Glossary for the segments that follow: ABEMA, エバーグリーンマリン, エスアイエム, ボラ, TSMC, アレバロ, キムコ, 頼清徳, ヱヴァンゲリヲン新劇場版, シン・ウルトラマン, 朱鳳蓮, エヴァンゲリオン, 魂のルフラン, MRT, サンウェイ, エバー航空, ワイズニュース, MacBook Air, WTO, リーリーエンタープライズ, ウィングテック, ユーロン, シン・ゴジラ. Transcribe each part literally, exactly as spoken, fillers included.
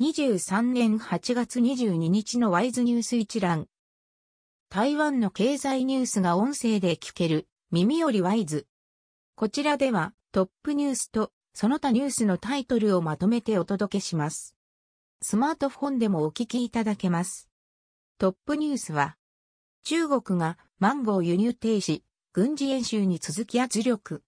にじゅうさんねんはちがつにじゅうににちのワイズニュース一覧。台湾の経済ニュースが音声で聞ける、耳よりワイズ。こちらでは、トップニュースと、その他ニュースのタイトルをまとめてお届けします。スマートフォンでもお聞きいただけます。トップニュースは、中国がマンゴー輸入停止、軍事演習に続き圧力。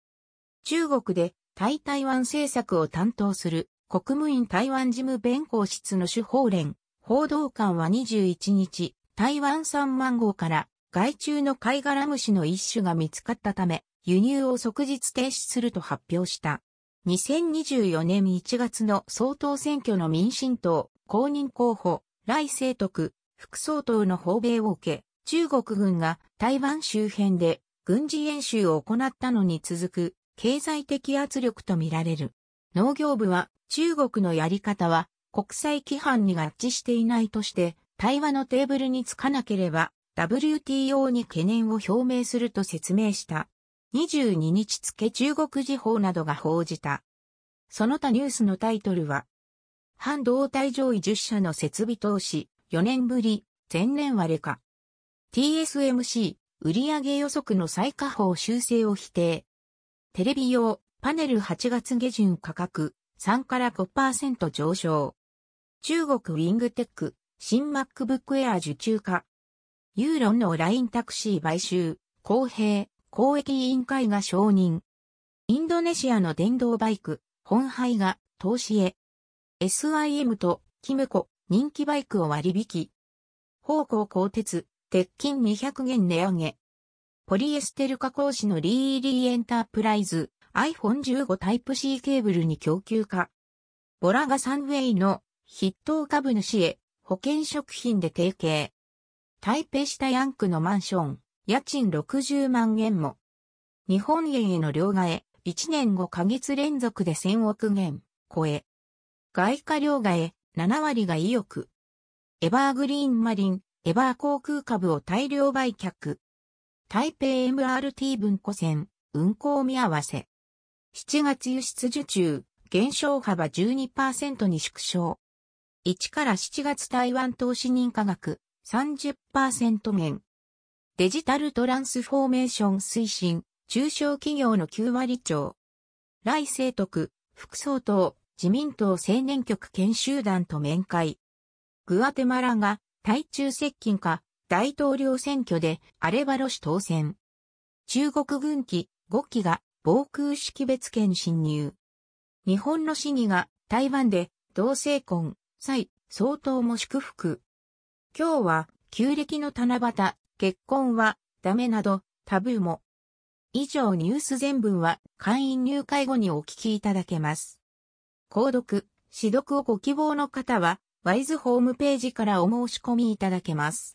中国で対台湾政策を担当する国務院台湾事務弁公室の朱鳳蓮報道官はにじゅういちにち、台湾産マンゴーから害虫の貝殻虫の一種が見つかったため、輸入を即日停止すると発表した。にせんにじゅうよねんいちがつの総統選挙の民進党公認候補、頼清徳副総統の訪米を受け、中国軍が台湾周辺で軍事演習を行ったのに続く経済的圧力とみられる。農業部は中国のやり方は国際規範に合致していないとして対話のテーブルにつかなければ ダブリューティーオー に懸念を表明すると説明した。にじゅうににち付中国時報などが報じた。その他ニュースのタイトルは半導体上位じゅっしゃの設備投資よねんぶり前年割れか。ティーエスエムシー、売上予測の再下方修正を否定。テレビ用、パネルはちがつげじゅん価格、さんからごパーセント 上昇。中国ウィングテック、新 MacBook Air 受注化。ユーロンの ライン タクシー買収、公平、公益委員会が承認。インドネシアの電動バイク、ホンハイが投資へ。エスアイエム とキムコ、人気バイクを割引。方向鋼鉄。鉄筋にひゃくげん値上げ。ポリエステル加工紙のリーリーエンタープライズ アイフォンじゅうご タイプシー ケーブルに供給化。ボラがサンウェイの筆頭株主へ保険食品で提携。台北市大安区のマンション、家賃ろくじゅうまんえんも。日本円への両替、いちねんごかげつ連続でせんおくげん超え。外貨両替、ななわりが意欲。エバーグリーンマリン。エバー航空株を大量売却。台北 エムアールティー 文庫線、運行見合わせ。しちがつ輸出受注、減少幅 じゅうにパーセント に縮小。いちからしちがつ台湾投資認可額、さんじゅっパーセント 減。デジタルトランスフォーメーション推進、中小企業のきゅうわり超。頼清徳、副総統、自民党青年局研修団と面会。グアテマラが、対中接近か、大統領選挙でアレバロ氏当選。中国軍機ごきが防空識別圏侵入。日本の市議が台湾で同性婚、蔡総統も祝福。今日は旧暦の七夕、結婚はダメなどタブーも。以上ニュース全文は会員入会後にお聞きいただけます。購読、私読をご希望の方は、ワイズホームページからお申し込みいただけます。